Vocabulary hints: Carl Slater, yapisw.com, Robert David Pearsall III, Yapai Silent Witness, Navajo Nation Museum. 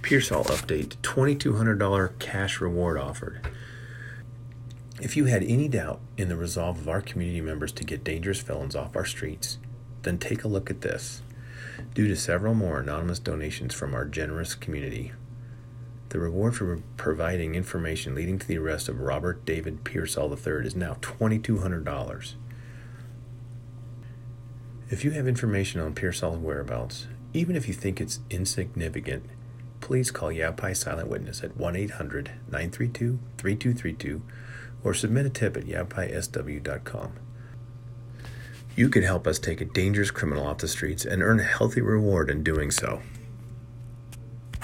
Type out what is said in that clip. Pearsall update, $2,200 cash reward offered. If you had any doubt in the resolve of our community members to get dangerous felons off our streets, then take a look at this. Due to several more anonymous donations from our generous community, the reward for providing information leading to the arrest of Robert David Pearsall III is now $2,200. If you have information on Pearsall's whereabouts, even if you think it's insignificant, please call Yapai Silent Witness at 1-800-932-3232 or submit a tip at yapisw.com. You could help us take a dangerous criminal off the streets and earn a healthy reward in doing so.